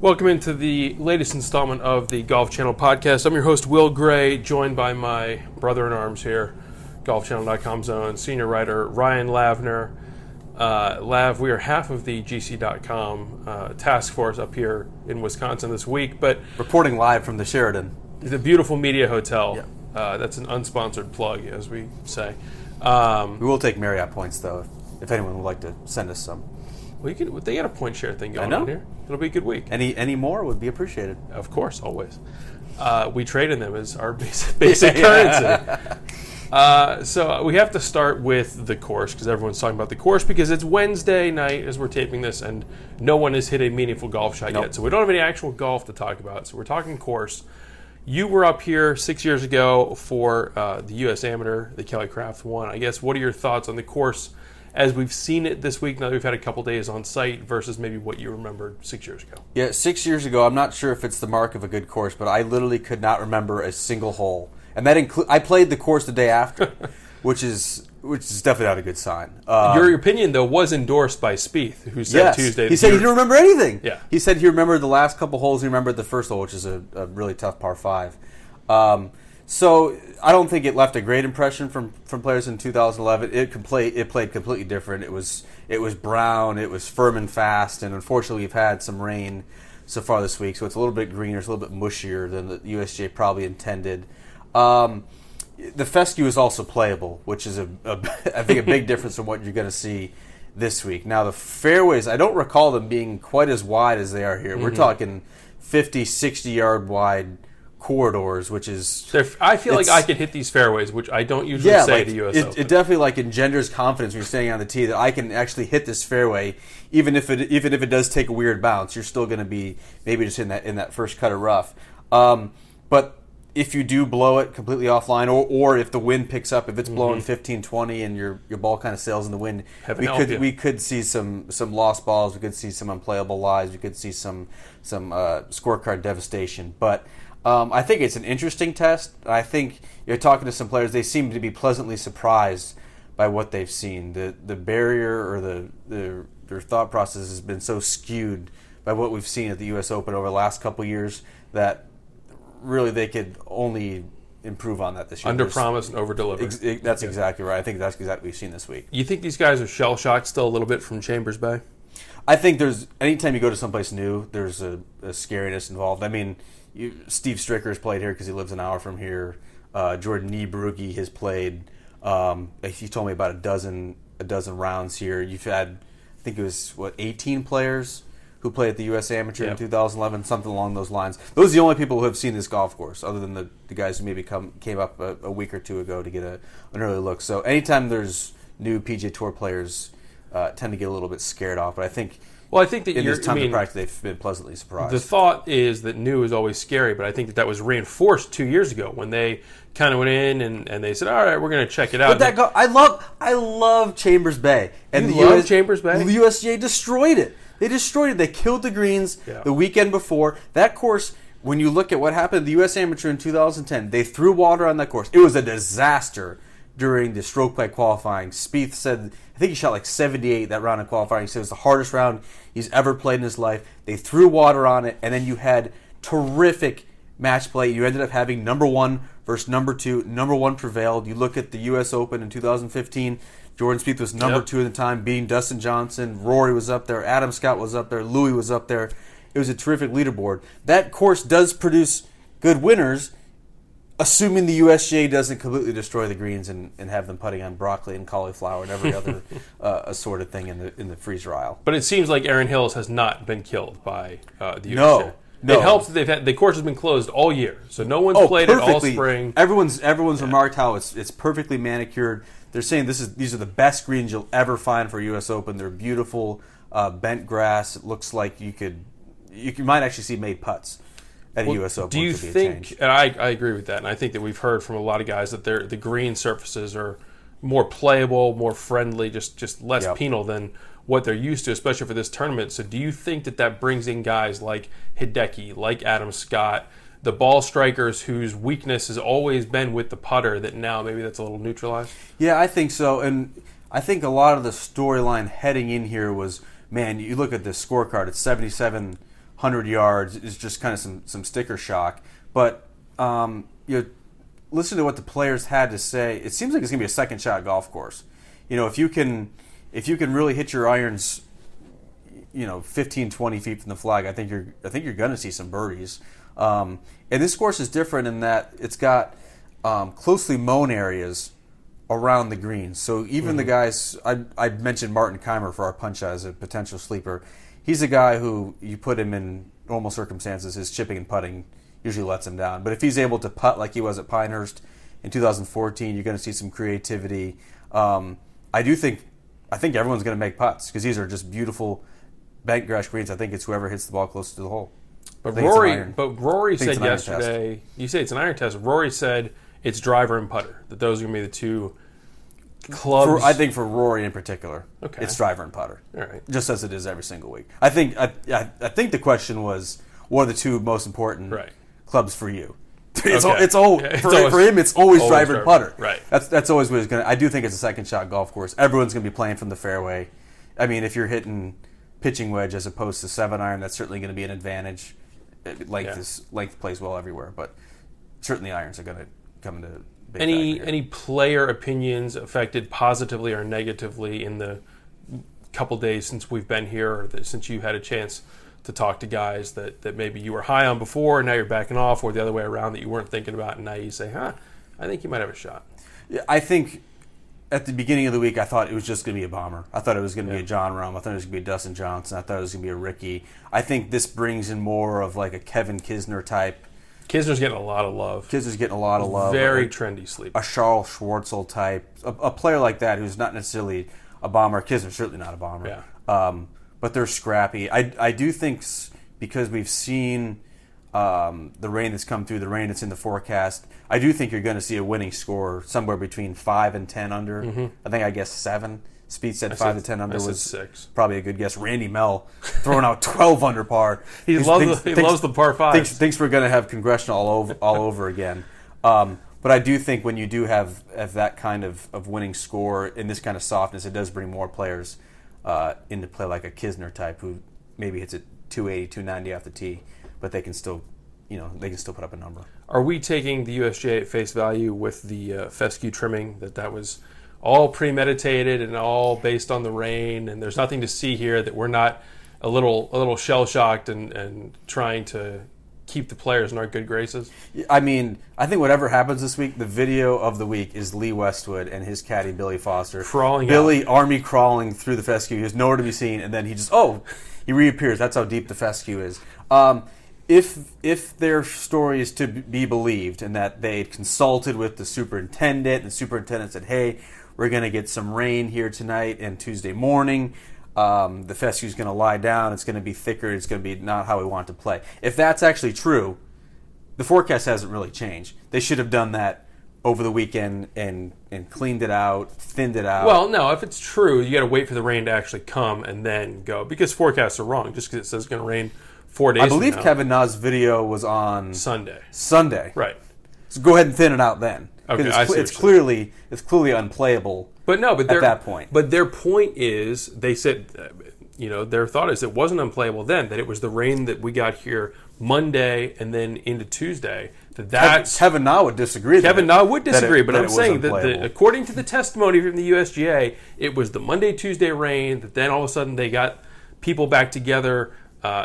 Welcome into the latest installment of the Golf Channel podcast. I'm your host, Will Gray, joined by my brother-in-arms here, GolfChannel.com's own senior writer, Ryan Lavner. Lav, we are half of the GC.com task force up here in Wisconsin this week. But reporting live from the Sheraton. The beautiful media hotel. Yep. That's an unsponsored plug, as we say. We will take Marriott points, though, if anyone would like to send us some. Well, they got a point share thing going on here. It'll be a good week. Any more would be appreciated. Of course, always. We trade in them as our basic currency. So we have to start with the course, because everyone's talking about the course, because it's Wednesday night as we're taping this, and no one has hit a meaningful golf shot yet. So we don't have any actual golf to talk about. So we're talking course. You were up here 6 years ago for the U.S. Amateur, the Kelly Craft one. I guess, what are your thoughts on the course as we've seen it this week, now that we've had a couple days on site, versus maybe what you remembered 6 years ago? Yeah, 6 years ago, I'm not sure if it's the mark of a good course, but I literally could not remember a single hole. And that I played the course the day after, which is definitely not a good sign. Your opinion, though, was endorsed by Spieth, who said Tuesday. He said he didn't remember anything. Yeah. He said he remembered the last couple holes, he remembered the first hole, which is a really tough par five. So I don't think it left a great impression from players in 2011. It played completely different. It was brown. It was firm and fast. And unfortunately, we've had some rain so far this week, so it's a little bit greener. It's a little bit mushier than the USGA probably intended. The fescue is also playable, which is I think a big difference from what you're going to see this week. Now the fairways, I don't recall them being quite as wide as they are here. Mm-hmm. We're talking 50, 60 yard wide corridors, which is... I feel like I could hit these fairways, which I don't usually say to U.S. Open. It definitely engenders confidence when you're standing on the tee that I can actually hit this fairway, even if it does take a weird bounce. You're still going to be maybe just in that first cut of rough. But if you do blow it completely offline, or if the wind picks up, if it's blowing 15, 20, and your ball kind of sails in the wind, we could see some lost balls. We could see some unplayable lies. We could see some scorecard devastation. But I think it's an interesting test. I think you're talking to some players, they seem to be pleasantly surprised by what they've seen. The barrier or their thought process has been so skewed by what we've seen at the U.S. Open over the last couple years that really they could only improve on that this year. Under-promise and over-deliver. That's exactly right. I think that's exactly what we've seen this week. You think these guys are shell-shocked still a little bit from Chambers Bay? I think anytime you go to someplace new, there's a scariness involved. I mean... Steve Stricker has played here because he lives an hour from here. Jordan Spieth has played. He told me about a dozen rounds here. You've had, I think it was 18 players who played at the U.S. Amateur in 2011, something along those lines. Those are the only people who have seen this golf course, other than the guys who maybe came up a week or two ago to get an early look. So anytime there's new PGA Tour players, tend to get a little bit scared off. But I think. Well, I think that in this time of practice, they've been pleasantly surprised. The thought is that new is always scary, but I think that was reinforced 2 years ago when they kind of went in and they said, "All right, we're going to check it out." But I love Chambers Bay, and Chambers Bay. The USGA destroyed it. They destroyed it. They killed the greens the weekend before. That course, when you look at what happened at the U.S. Amateur in 2010, they threw water on that course. It was a disaster. During the stroke play qualifying, Spieth said, I think he shot like 78 that round of qualifying. He said it was the hardest round he's ever played in his life. They threw water on it, and then you had terrific match play. You ended up having number one versus number two. Number one prevailed. You look at the U.S. Open in 2015, Jordan Spieth was number two at the time, beating Dustin Johnson. Rory was up there. Adam Scott was up there. Louis was up there. It was a terrific leaderboard. That course does produce good winners, assuming the USGA doesn't completely destroy the greens and have them putting on broccoli and cauliflower and every other assorted thing in the freezer aisle. But it seems like Erin Hills has not been killed by the USGA. No. It helps that they've had, the course has been closed all year, so no one's played it all spring. Everyone's remarked how it's perfectly manicured. They're saying these are the best greens you'll ever find for U.S. Open. They're beautiful, bent grass. It looks like you might actually see made putts at a U.S. Open. Do you think? And I agree with that, and I think that we've heard from a lot of guys that the green surfaces are more playable, more friendly, just less penal than what they're used to, especially for this tournament. So do you think that brings in guys like Hideki, like Adam Scott, the ball strikers whose weakness has always been with the putter, that now maybe that's a little neutralized? Yeah, I think so. And I think a lot of the storyline heading in here was, man, you look at this scorecard, it's 7,700 yards. It's just kind of some sticker shock. But listen to what the players had to say. It seems like it's going to be a second-shot golf course. You know, if you can really hit your irons, 15, 20 feet from the flag, I think you're going to see some birdies. And this course is different in that it's got closely mown areas around the greens. So even the guys, I mentioned Martin Keimer for our punch as a potential sleeper. He's a guy who, you put him in normal circumstances, his chipping and putting usually lets him down. But if he's able to putt like he was at Pinehurst in 2014, you're going to see some creativity. I think everyone's going to make putts because these are just beautiful bank grass greens. I think it's whoever hits the ball closest to the hole. But Rory said yesterday, you say it's an iron test. Rory said it's driver and putter, that those are going to be the two clubs. I think for Rory in particular, it's driver and putter. All right. Just as it is every single week. I think the question was, what are the two most important clubs for you? For him, it's always driver and putter. Right. That's always what he's going to... I do think it's a second-shot golf course. Everyone's going to be playing from the fairway. I mean, if you're hitting pitching wedge as opposed to 7-iron, that's certainly going to be an advantage. Length plays well everywhere, but certainly irons are going to come into big factor here. Any player opinions affected positively or negatively in the couple days since we've been here, or since you had a chance to talk to guys that maybe you were high on before and now you're backing off, or the other way around, that you weren't thinking about and now you say, I think you might have a shot? Yeah, I think at the beginning of the week I thought it was just going to be a bomber. I thought it was going to be a Jon Rahm. I thought it was going to be a Dustin Johnson. I thought it was going to be a Rickie. I think this brings in more of like a Kevin Kisner type. Kisner's getting a lot of love. Very trendy sleeper. A Charles Schwartzel type. A player like that who's not necessarily a bomber. Kisner's certainly not a bomber. Yeah. But they're scrappy. I do think because we've seen the rain that's come through, the rain that's in the forecast, I do think you're going to see a winning score somewhere between 5 and 10 under. Mm-hmm. I guess 7. Speed said 5 to 10 under was 6. Probably a good guess. Randy Mell throwing out 12 under par. He loves the par 5. Thinks we're going to have congressional all over again. But I do think when you do have that kind of winning score and this kind of softness, it does bring more players into play, like a Kisner type who maybe hits it 280, 290 off the tee, but they can still put up a number. Are we taking the USGA at face value with the fescue trimming, that was all premeditated and all based on the rain, and there's nothing to see here, that we're not a little shell shocked and trying to keep the players in our good graces? I mean, I think whatever happens this week, the video of the week is Lee Westwood and his caddy Billy Foster crawling. Army crawling through the fescue. He's nowhere to be seen, and then he just he reappears. That's how deep the fescue is. If their story is to be believed, and that they consulted with the superintendent, and the superintendent said, "Hey, we're going to get some rain here tonight and Tuesday morning. The fescue is going to lie down. It's going to be thicker. It's going to be not how we want to play." If that's actually true, the forecast hasn't really changed. They should have done that over the weekend and cleaned it out, thinned it out. Well, no, if it's true, you got to wait for the rain to actually come and then go, because forecasts are wrong. Just because it says it's going to rain 4 days from now. I believe Kevin Na's video was on Sunday, right? So go ahead and thin it out then. Okay, it's clearly unplayable. But at that point. But their point is, they said you know, their thought is it wasn't unplayable then, that it was the rain that we got here Monday and then into Tuesday. That's Kevin Na would disagree. Kevin Na would disagree, but I'm saying that according to the testimony from the USGA, it was the Monday, Tuesday rain that then all of a sudden they got people back together,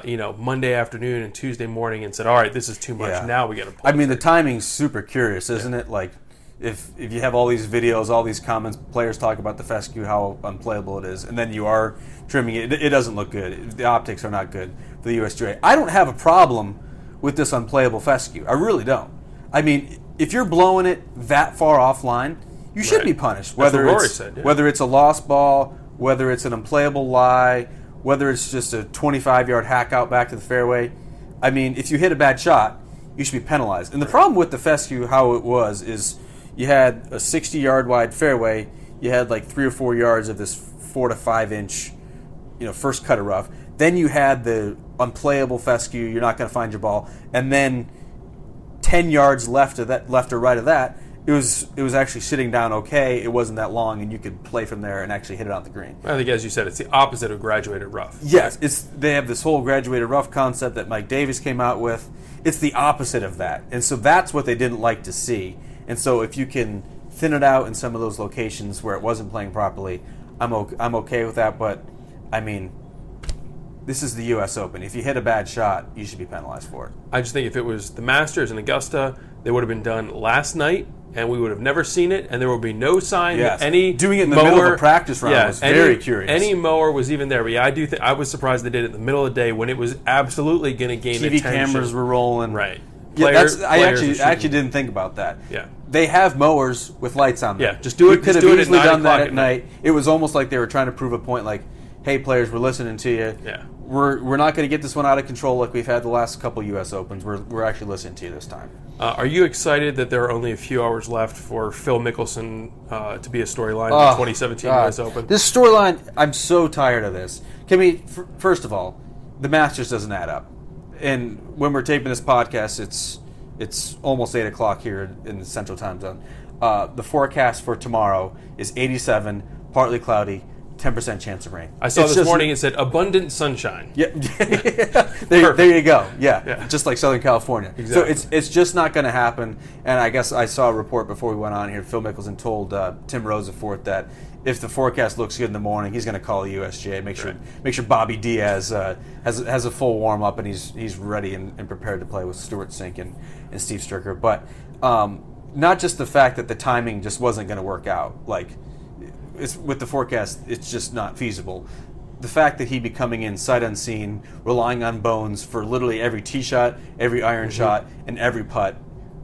you know, Monday afternoon and Tuesday morning and said, all right, this is too much. Yeah. Now we got to play. I mean, the timing's super curious, isn't it? Like, if you have all these videos, all these comments, players talk about the fescue, how unplayable it is, and then you are trimming it, it doesn't look good. The optics are not good for the USGA. I don't have a problem with this unplayable fescue. I really don't. I mean, if you're blowing it that far offline, you should be punished. Whether it's a lost ball, whether it's an unplayable lie, whether it's just a 25-yard hack out back to the fairway. I mean, if you hit a bad shot, you should be penalized. And the problem with the fescue, how it was, is you had a 60-yard wide fairway. You had like 3 or 4 yards of this 4 to 5 inch, you know, first cut of rough. Then you had the unplayable fescue, you're not going to find your ball, and then 10 yards left of that, left or right of that, it was actually sitting down okay. It wasn't that long, and you could play from there and actually hit it on the green. I think, as you said, it's the opposite of graduated rough. Yes, right? They have this whole graduated rough concept that Mike Davis came out with. It's the opposite of that, and so that's what they didn't like to see. And so if you can thin it out in some of those locations where it wasn't playing properly, I'm okay with that. But I mean, this is the U.S. Open. If you hit a bad shot, you should be penalized for it. I just think if it was the Masters in Augusta, they would have been done last night, and we would have never seen it, and there would be no sign that any doing it in the middle of a practice round was very curious. Any mower was even there, but yeah, I was surprised they did it in the middle of the day when it was absolutely going to gain attention. TV cameras were rolling, right? Yeah, I actually didn't think about that. Yeah, they have mowers with lights on them. Yeah, just do it. You could have easily done that at night. It was almost like they were trying to prove a point, like, hey, players, we're listening to you. Yeah. We're not going to get this one out of control like we've had the last couple U.S. Opens. We're actually listening to you this time. Are you excited that there are only a few hours left for Phil Mickelson to be a storyline in the 2017 U.S. Open? This storyline, I'm so tired of this. First of all, the Masters doesn't add up. And when we're taping this podcast, it's almost 8 o'clock here in the Central Time Zone. The forecast for tomorrow is 87, partly cloudy, 10% chance of rain. I saw this morning, it said abundant sunshine. Yeah. There you go. Yeah. Just like Southern California. Exactly. So it's just not going to happen. And I guess I saw a report before we went on here. Phil Mickelson told Tim Rosefort that if the forecast looks good in the morning, he's going to call the USGA. Make sure Bobby Diaz has a full warm up and he's ready and prepared to play with Stuart Sink and Steve Stricker. But not just the fact that the timing just wasn't going to work out. With the forecast, it's just not feasible. The fact that he'd be coming in sight unseen, relying on Bones for literally every tee shot, every iron shot, and every putt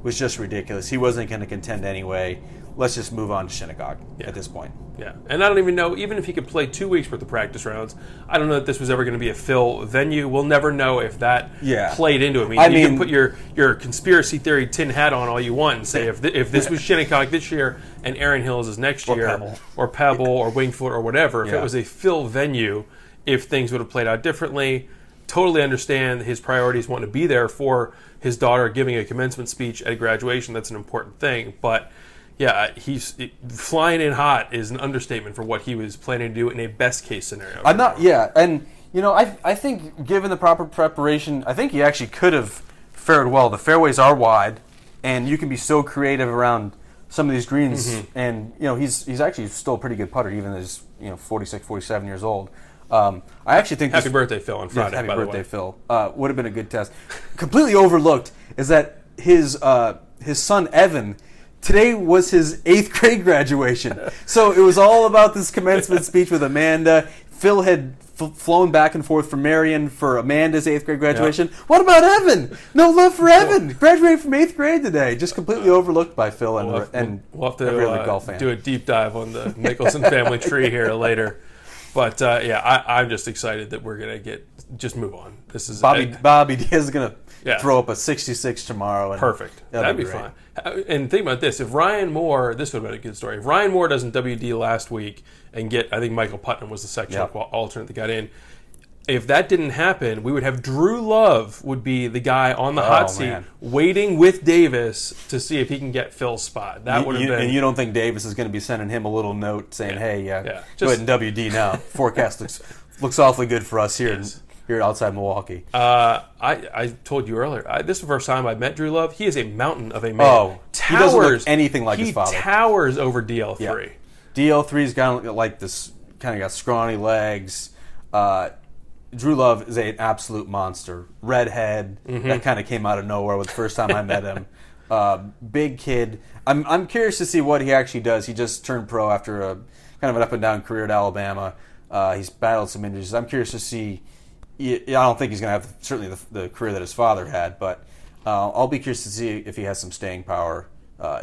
was just ridiculous. He wasn't going to contend anyway. Let's just move on to Shinnecock at this point. Yeah, and I don't even know, even if he could play 2 weeks worth of practice rounds, I don't know that this was ever going to be a Phil venue. We'll never know if that played into it. I mean, you can put your conspiracy theory tin hat on all you want and say if this was Shinnecock this year and Erin Hills is next year, or Pebble or Wingfoot or whatever, if it was a Phil venue, if things would have played out differently. Totally understand his priorities, wanting to be there for his daughter, giving a commencement speech at graduation. That's an important thing, but... Yeah, flying in hot is an understatement for what he was planning to do in a best-case scenario. And you know, I think given the proper preparation, I think he actually could have fared well. The fairways are wide, and you can be so creative around some of these greens. Mm-hmm. And you know, he's actually still a pretty good putter, even though he's 46, 47 years old. I actually think happy birthday, Phil, on Friday. Happy birthday, Phil. Would have been a good test. Completely overlooked is that his son Evan. Today was his 8th grade graduation. So it was all about this commencement speech with Amanda. Phil had flown back and forth from Marion for Amanda's 8th grade graduation. Yeah. What about Evan? No love for Evan. Graduated from 8th grade today. Just completely overlooked by Phil and we'll have to golf fan. Do a deep dive on the Mickelson family tree here later. But, I'm just excited that we're going to move on. This is Bobby Diaz is going to throw up a 66 tomorrow. And perfect. That'd be fun. And think about this. If Ryan Moore, this would have been a good story. If Ryan Moore doesn't WD last week and get, I think Michael Putnam was the sectional alternate that got in. If that didn't happen, we would have Drew Love would be the guy on the hot seat waiting with Davis to see if he can get Phil's spot. That would have been. And you don't think Davis is going to be sending him a little note saying, hey, go ahead and WD now. Forecast looks looks awfully good for us here here outside Milwaukee. I told you earlier, this is the first time I've met Drew Love. He is a mountain of a man. Oh, towers, he doesn't look anything like his father. He towers over DL3. Yeah. DL3's got like this kind of got scrawny legs. Drew Love is an absolute monster. Redhead. Mm-hmm. That kind of came out of nowhere with the first time I met him. Big kid. I'm curious to see what he actually does. He just turned pro after a kind of an up and down career at Alabama. He's battled some injuries. I'm curious to see. I don't think he's going to have certainly the career that his father had, but I'll be curious to see if he has some staying power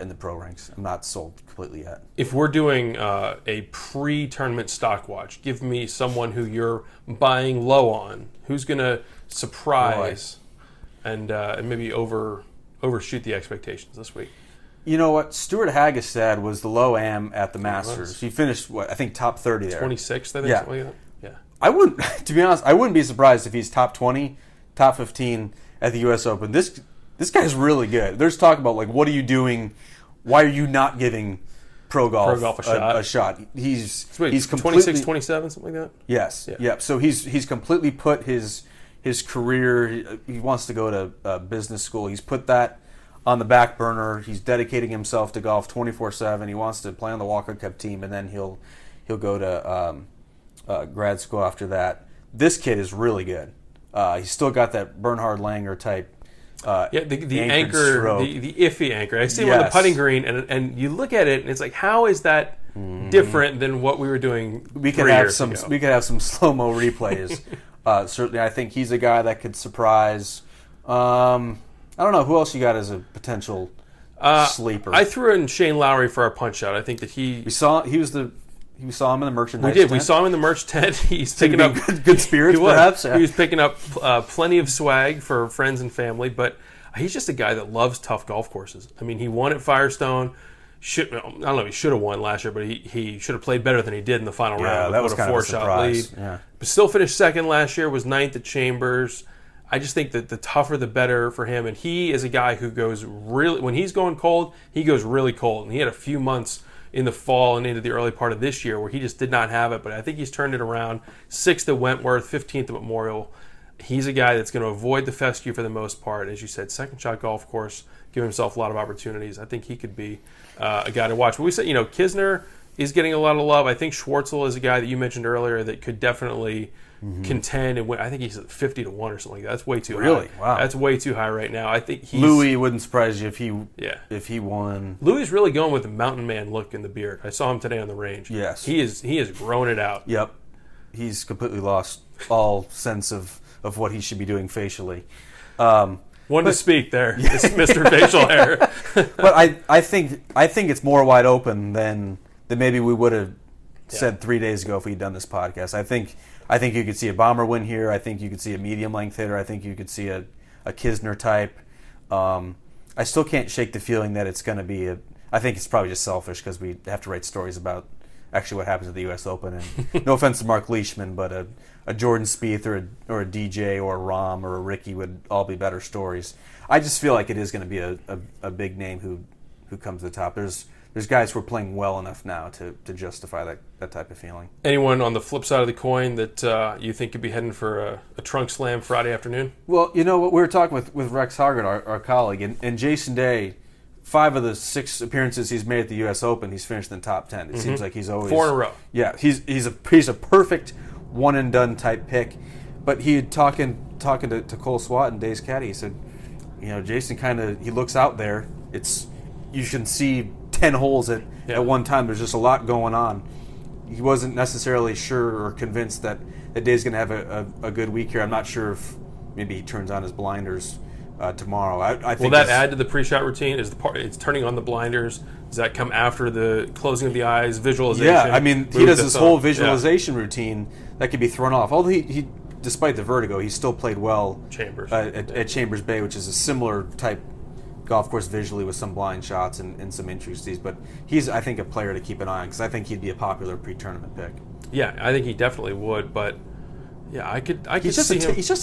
in the pro ranks. I'm not sold completely yet. If we're doing a pre-tournament stock watch, give me someone who you're buying low on, who's going to surprise and maybe overshoot the expectations this week. You know what? Stuart Hagestad was the low am at the Masters. He finished, I think, top 30 there. 26th, I think. Yeah. Like that. Yeah. I wouldn't, to be honest, I wouldn't be surprised if he's top 20, top 15 at the U.S. Open. This guy's really good. There's talk about, like, what are you doing? Why are you not giving pro golf a shot? He's completely 26, 27, something like that? Yes. Yeah. Yep. So he's completely put his career, he wants to go to business school. He's put that on the back burner. He's dedicating himself to golf 24/7. He wants to play on the Walker Cup team, and then he'll go to grad school after that. This kid is really good. He's still got that Bernhard Langer type. The anchor, the iffy anchor. I see him on the putting green, and you look at it, and it's like, how is that different than what we were doing? We could have some slow mo replays. Certainly, I think he's a guy that could surprise. I don't know. Who else you got as a potential sleeper? I threw in Shane Lowry for our punch out. I think that we saw him in the merchandise tent. We did. We saw him in the merch tent. He's picking up good spirits, perhaps. Yeah. He was picking up plenty of swag for friends and family, but he's just a guy that loves tough golf courses. I mean, he won at Firestone. I don't know if he should have won last year, but he should have played better than he did in the final round. That was kind of a surprise. Yeah. But still finished second last year, was ninth at Chambers. I just think that the tougher the better for him, and he is a guy who goes really, when he's going cold, he goes really cold. And he had a few months in the fall and into the early part of this year where he just did not have it, but I think he's turned it around. 6th at Wentworth, 15th at Memorial. He's a guy that's going to avoid the fescue for the most part. As you said, second shot golf course, give himself a lot of opportunities. I think he could be a guy to watch. But we said, Kisner is getting a lot of love. I think Schwartzel is a guy that you mentioned earlier that could definitely contend and win. I think he's 50-1 or something like that. That's way too high. Really? Wow. That's way too high right now. I think Louis wouldn't surprise you if he won. Louis really going with the mountain man look in the beard. I saw him today on the range. Yes. He is growing it out. Yep. He's completely lost all sense of what he should be doing facially. One to speak there. It's Mr. Facial Hair. But I think it's more wide open than maybe we would have said 3 days ago if we'd done this podcast. I think you could see a bomber win here. I think you could see a medium length hitter. I think you could see a Kisner type. I still can't shake the feeling that it's going to be I think it's probably just selfish because we have to write stories about actually what happens at the U.S. Open. And no offense to Mark Leishman, but a Jordan Spieth or a DJ or a Rahm or a Rickie would all be better stories. I just feel like it is going to be a big name who comes to the top. There's guys who are playing well enough now to justify that type of feeling. Anyone on the flip side of the coin that you think could be heading for a trunk slam Friday afternoon? Well, you know what, we were talking with Rex Hargard, our colleague, and Jason Day. 5 of the 6 appearances he's made at the U.S. Open, he's finished in the top 10. It seems like he's always 4 in a row. Yeah, he's a perfect one and done type pick. But he had talking to Cole Swat and Day's caddy. He said, Jason he looks out there. It's you can see 10 holes at one time. There's just a lot going on. He wasn't necessarily sure or convinced that Day's going to have a good week here. I'm not sure if maybe he turns on his blinders tomorrow. I think that add to the pre-shot routine? It's turning on the blinders. Does that come after the closing of the eyes, visualization? Yeah, I mean, he does this whole visualization routine that could be thrown off. Although he despite the vertigo, he still played well Chambers. At Chambers Bay, which is a similar type golf course visually with some blind shots and some intricacies. But he's, I think, a player to keep an eye on because I think he'd be a popular pre-tournament pick. Yeah, I think he definitely would, but... Yeah, I could. He's just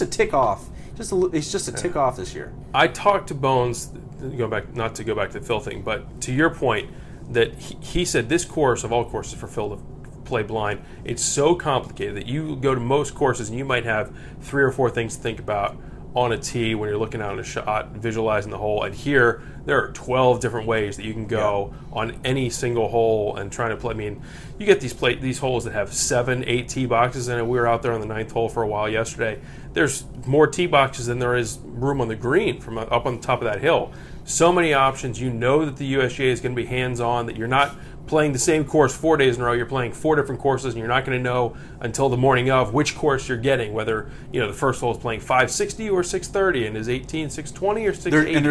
a tick off. He's just a tick off this year. I talked to Bones, not to go back to the Phil thing, but to your point that he said this course of all courses for Phil to play blind. It's so complicated that you go to most courses and you might have 3 or 4 things to think about on a tee when you're looking out at a shot, visualizing the hole. And here, there are 12 different ways that you can go on any single hole and trying to play. I mean, you get these holes that have 7, 8 tee boxes in it. We were out there on the 9th hole for a while yesterday. There's more tee boxes than there is room on the green from up on the top of that hill. So many options. You know that the USGA is going to be hands-on, that you're not playing the same course 4 days in a row. You're playing 4 different courses, and you're not going to know until the morning of which course you're getting, whether the first hole is playing 560 or 630, and is 18 620 or 680. And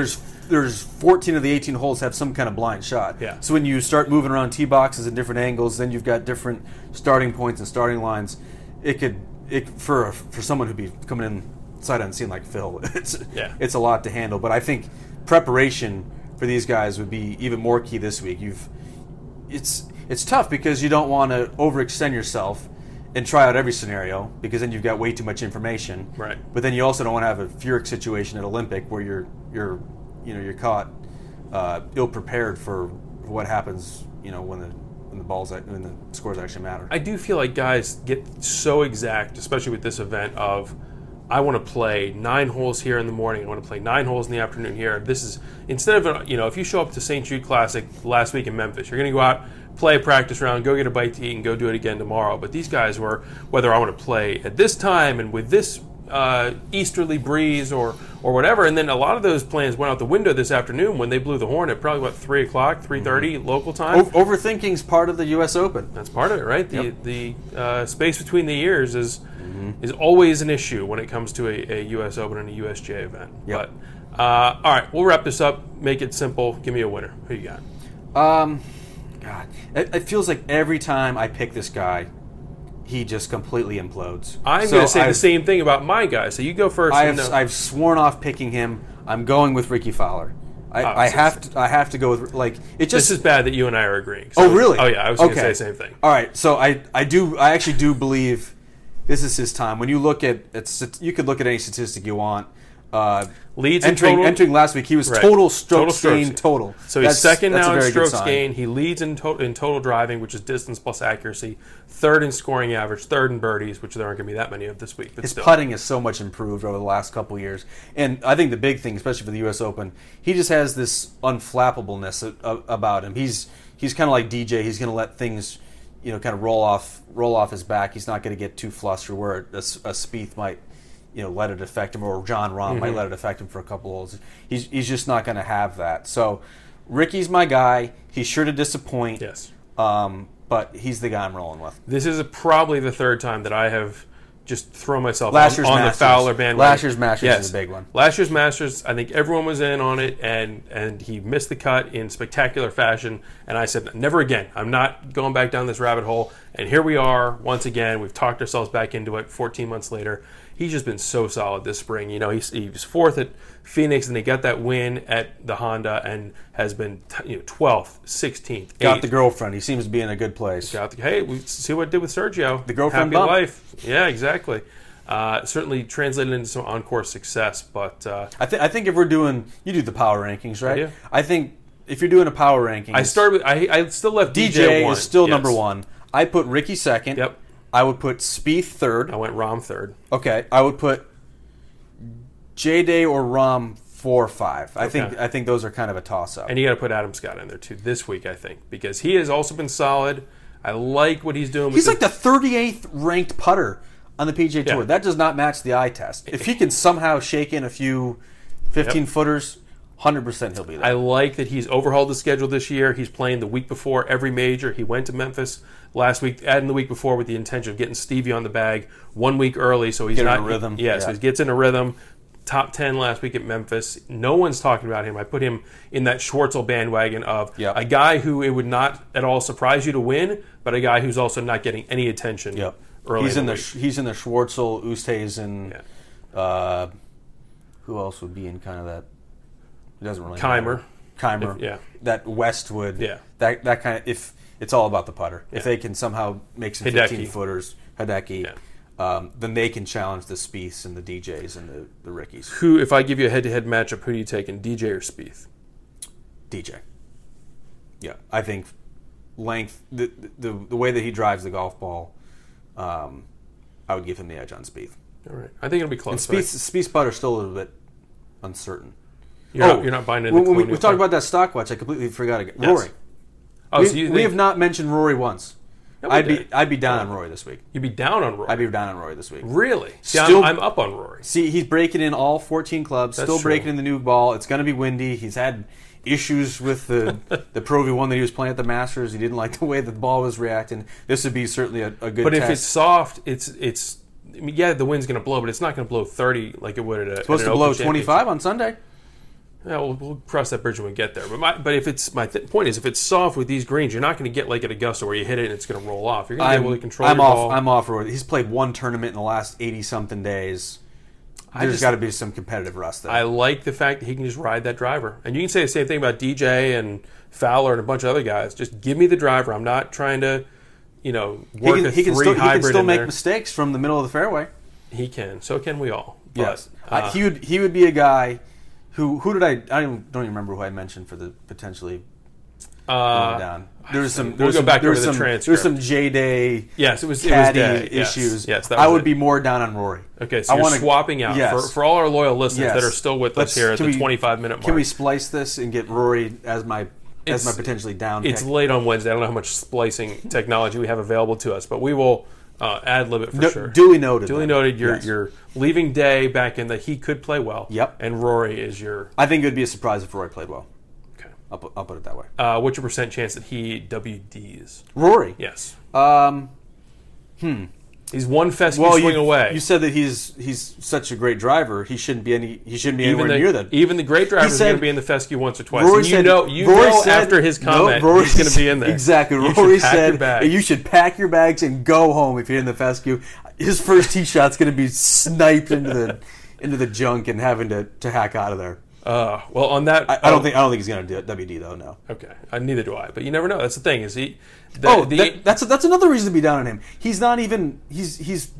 there's 14 of the 18 holes have some kind of blind shot. Yeah. So when you start moving around tee boxes at different angles, then you've got different starting points and starting lines. For someone who'd be coming in sight unseen like Phil, it's a lot to handle. But I think preparation for these guys would be even more key this week. It's tough because you don't want to overextend yourself and try out every scenario, because then you've got way too much information. Right. But then you also don't want to have a Furyk situation at Olympic where you're caught ill prepared for what happens when the balls when the scores actually matter. I do feel like guys get so exact, especially with this event, of I want to play 9 holes here in the morning. I want to play 9 holes in the afternoon here. This is instead of if you show up to St. Jude Classic last week in Memphis, you're going to go out, play a practice round, go get a bite to eat, and go do it again tomorrow. But these guys were whether I want to play at this time and with this easterly breeze or whatever. And then a lot of those plans went out the window this afternoon when they blew the horn at probably 3 o'clock, 3:30 local time. Overthinking's part of the U.S. Open. That's part of it, right? The space between the years is always an issue when it comes to a U.S. Open and a USGA event. Yep. But, all right, we'll wrap this up. Make it simple. Give me a winner. Who you got? God, it feels like every time I pick this guy, he just completely implodes. I'm going to say the same thing about my guy, so you go first. I've sworn off picking him. I'm going with Ricky Fowler. I have to go with it. Just this is bad that you and I are agreeing. So really? Oh yeah, I was going to say the same thing. All right, so I actually do believe this is his time. When you look at you could look at any statistic you want. Leads entering last week, he was total strokes gain total. So he's second now in strokes gain. He leads in total driving, which is distance plus accuracy. Third in scoring average. Third in birdies, which there aren't going to be that many of this week. But his putting is so much improved over the last couple of years, and I think the big thing, especially for the U.S. Open, he just has this unflappableness about him. He's kind of like DJ. He's going to let things kind of roll off his back. He's not going to get too flustered where a Spieth might. Let it affect him, or Jon Rahm might let it affect him for a couple holes. He's just not going to have that. So, Ricky's my guy. He's sure to disappoint. Yes. But he's the guy I'm rolling with. This is probably the third time that I have just thrown myself on the Fowler bandwagon. Last year's Masters is a big one. Last year's Masters, I think everyone was in on it, and he missed the cut in spectacular fashion. And I said, never again. I'm not going back down this rabbit hole. And here we are once again. We've talked ourselves back into it 14 months later. He's just been so solid this spring. He was 4th at Phoenix, and he got that win at the Honda, and has been 12th, 16th, 8th. Got the girlfriend. He seems to be in a good place. Hey, we see what it did with Sergio. The girlfriend bump. Happy life. Yeah, exactly. Certainly translated into some on-course success. But I think if we're doing – you do the power rankings, right? Yeah. I think if you're doing a power rankings – I still left DJ one. DJ is still number one. I put Ricky second. Yep. I would put Spieth third. I went Rahm third. Okay, I would put J-Day or Rahm 4 or 5. I think those are kind of a toss-up. And you got to put Adam Scott in there too this week, I think, because he has also been solid. I like what he's doing. He's like the 38th ranked putter on the PGA Tour. That does not match the eye test. If he can somehow shake in a few 15-footers. 100% he'll be there. I like that he's overhauled the schedule this year. He's playing the week before every major. He went to Memphis last week, adding the week before with the intention of getting Stevie on the bag 1 week early, so he's in a rhythm. So he gets in a rhythm. Top 10 last week at Memphis. No one's talking about him. I put him in that Schwartzel bandwagon of a guy who it would not at all surprise you to win, but a guy who's also not getting any attention early. He's in the Schwartzel, Oosthuizen. Who else would be in kind of that? It doesn't really matter. Keimer. That Westwood. Yeah. That kind of, if it's all about the putter. If they can somehow make some 15-footers, Hideki, then they can challenge the Spieths and the DJs and the Rickies. Who, if I give you a head-to-head matchup, who do you take in, DJ or Spieth? DJ. Yeah, I think length, the way that he drives the golf ball, I would give him the edge on Spieth. All right, I think it'll be close. And Spieth's putter is still a little bit uncertain. You're not buying into. When we talked about that stock watch, I completely forgot again. Yes. Rory. Oh, we have not mentioned Rory once. No, I'd be down on Rory this week. You'd be down on Rory? I'd be down on Rory this week. Really? See, still, I'm up on Rory. See, he's breaking in all 14 clubs, breaking in the new ball. It's going to be windy. He's had issues with the Pro V1 that he was playing at the Masters. He didn't like the way the ball was reacting. This would be certainly a good test. If it's soft, it's I mean, yeah, the wind's going to blow, but it's not going to blow 30 like it would at a... It's supposed to blow 25 on Sunday. Yeah, we'll cross that bridge when we get there. But my point is, if it's soft with these greens, you're not going to get like at Augusta where you hit it and it's going to roll off. You're going to be able to control your ball. I'm off Rory. He's played one tournament in the last 80-something days. There's got to be some competitive rust there. I like the fact that he can just ride that driver. And you can say the same thing about DJ and Fowler and a bunch of other guys. Just give me the driver. I'm not trying to, work a three hybrid in there. He can still make mistakes from the middle of the fairway. He can. So can we all. But, yes. He would be a guy... Who did I don't even remember who I mentioned for the potentially going down. There's some J-Day caddy issues. Yes, I would be more down on Rory. Okay, so you're swapping out. Yes. For all our loyal listeners that are still with us here at the 25-minute mark. Can we splice this and get Rory as my potentially down pick? It's late on Wednesday. I don't know how much splicing technology we have available to us, but we will... ad-lib it for sure. Duly noted. You're leaving Day back in that he could play well. Yep. And Rory is your... I think it would be a surprise if Rory played well. Okay. I'll put it that way. What's your % chance that he WDs? Rory? Yes. He's one fescue swing away. You said that he's such a great driver. He shouldn't be anywhere near that. Even the great driver is going to be in the fescue once or twice. After his comment, he's going to be in there. Exactly. Rory said you should pack your bags and go home if you're in the fescue. His first tee shot's going to be sniped into the junk and having to hack out of there. Well, on that, I don't think he's going to do WD though. No. Okay. Neither do I. But you never know. That's the thing. Is he? That's another reason to be down on him. He's not even. He's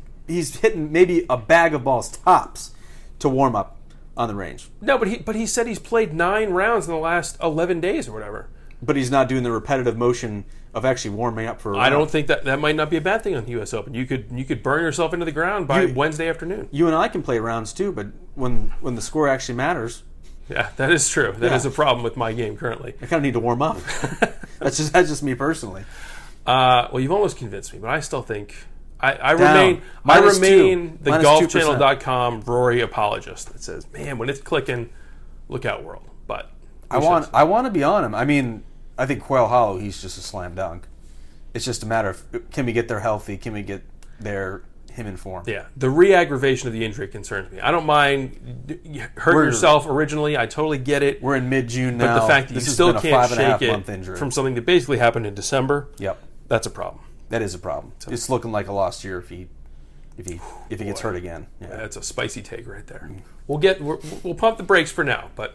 hitting maybe a bag of balls tops to warm up on the range. No, but he said he's played 9 rounds in the last 11 days or whatever. But he's not doing the repetitive motion of actually warming up for a round. I don't think that might not be a bad thing on the U.S. Open. You could burn yourself into the ground by Wednesday afternoon. You and I can play rounds too, but when the score actually matters. Yeah, that is true. That is a problem with my game currently. I kind of need to warm up. That's just me personally. Well, you've almost convinced me, but I still think I remain the GolfChannel.com Rory apologist that says, "Man, when it's clicking, look out, world." But I want to be on him. I mean, I think Quail Hollow, he's just a slam dunk. It's just a matter of can we get there healthy? Can we get there? Him in form. Yeah. The re-aggravation of the injury concerns me. I don't mind hurting yourself originally. I totally get it. We're in mid-June now. But the fact that you still can't shake it from something that basically happened in December, yep, that's a problem. That is a problem. So. It's looking like a lost year if he gets hurt again. Yeah. That's a spicy take right there. We'll pump the brakes for now, but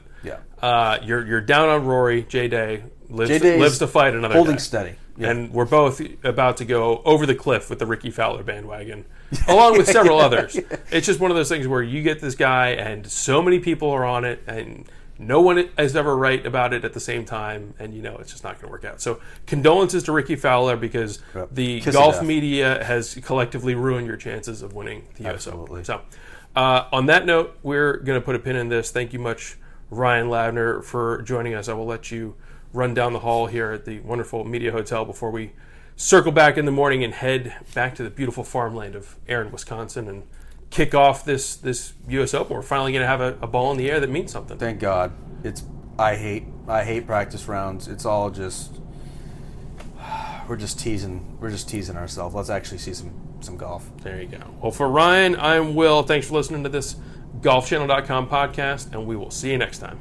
you're down on Rory. J-Day lives to fight another holding day. Steady. Yeah. And we're both about to go over the cliff with the Ricky Fowler bandwagon, along with several others. It's just one of those things where you get this guy, and so many people are on it, and no one is ever right about it at the same time, and it's just not going to work out. So condolences to Ricky Fowler, because the golf media has collectively ruined your chances of winning the U.S. Open. So on that note, we're going to put a pin in this. Thank you much, Ryan Lavner, for joining us. I will let you run down the hall here at the wonderful Media Hotel before we circle back in the morning and head back to the beautiful farmland of Erin, Wisconsin, and kick off this U.S. Open. We're finally going to have a ball in the air that means something. Thank God. I hate practice rounds. It's all just we're just teasing ourselves. Let's actually see some golf. There you go. Well, for Ryan, I'm Will. Thanks for listening to this GolfChannel.com podcast, and we will see you next time.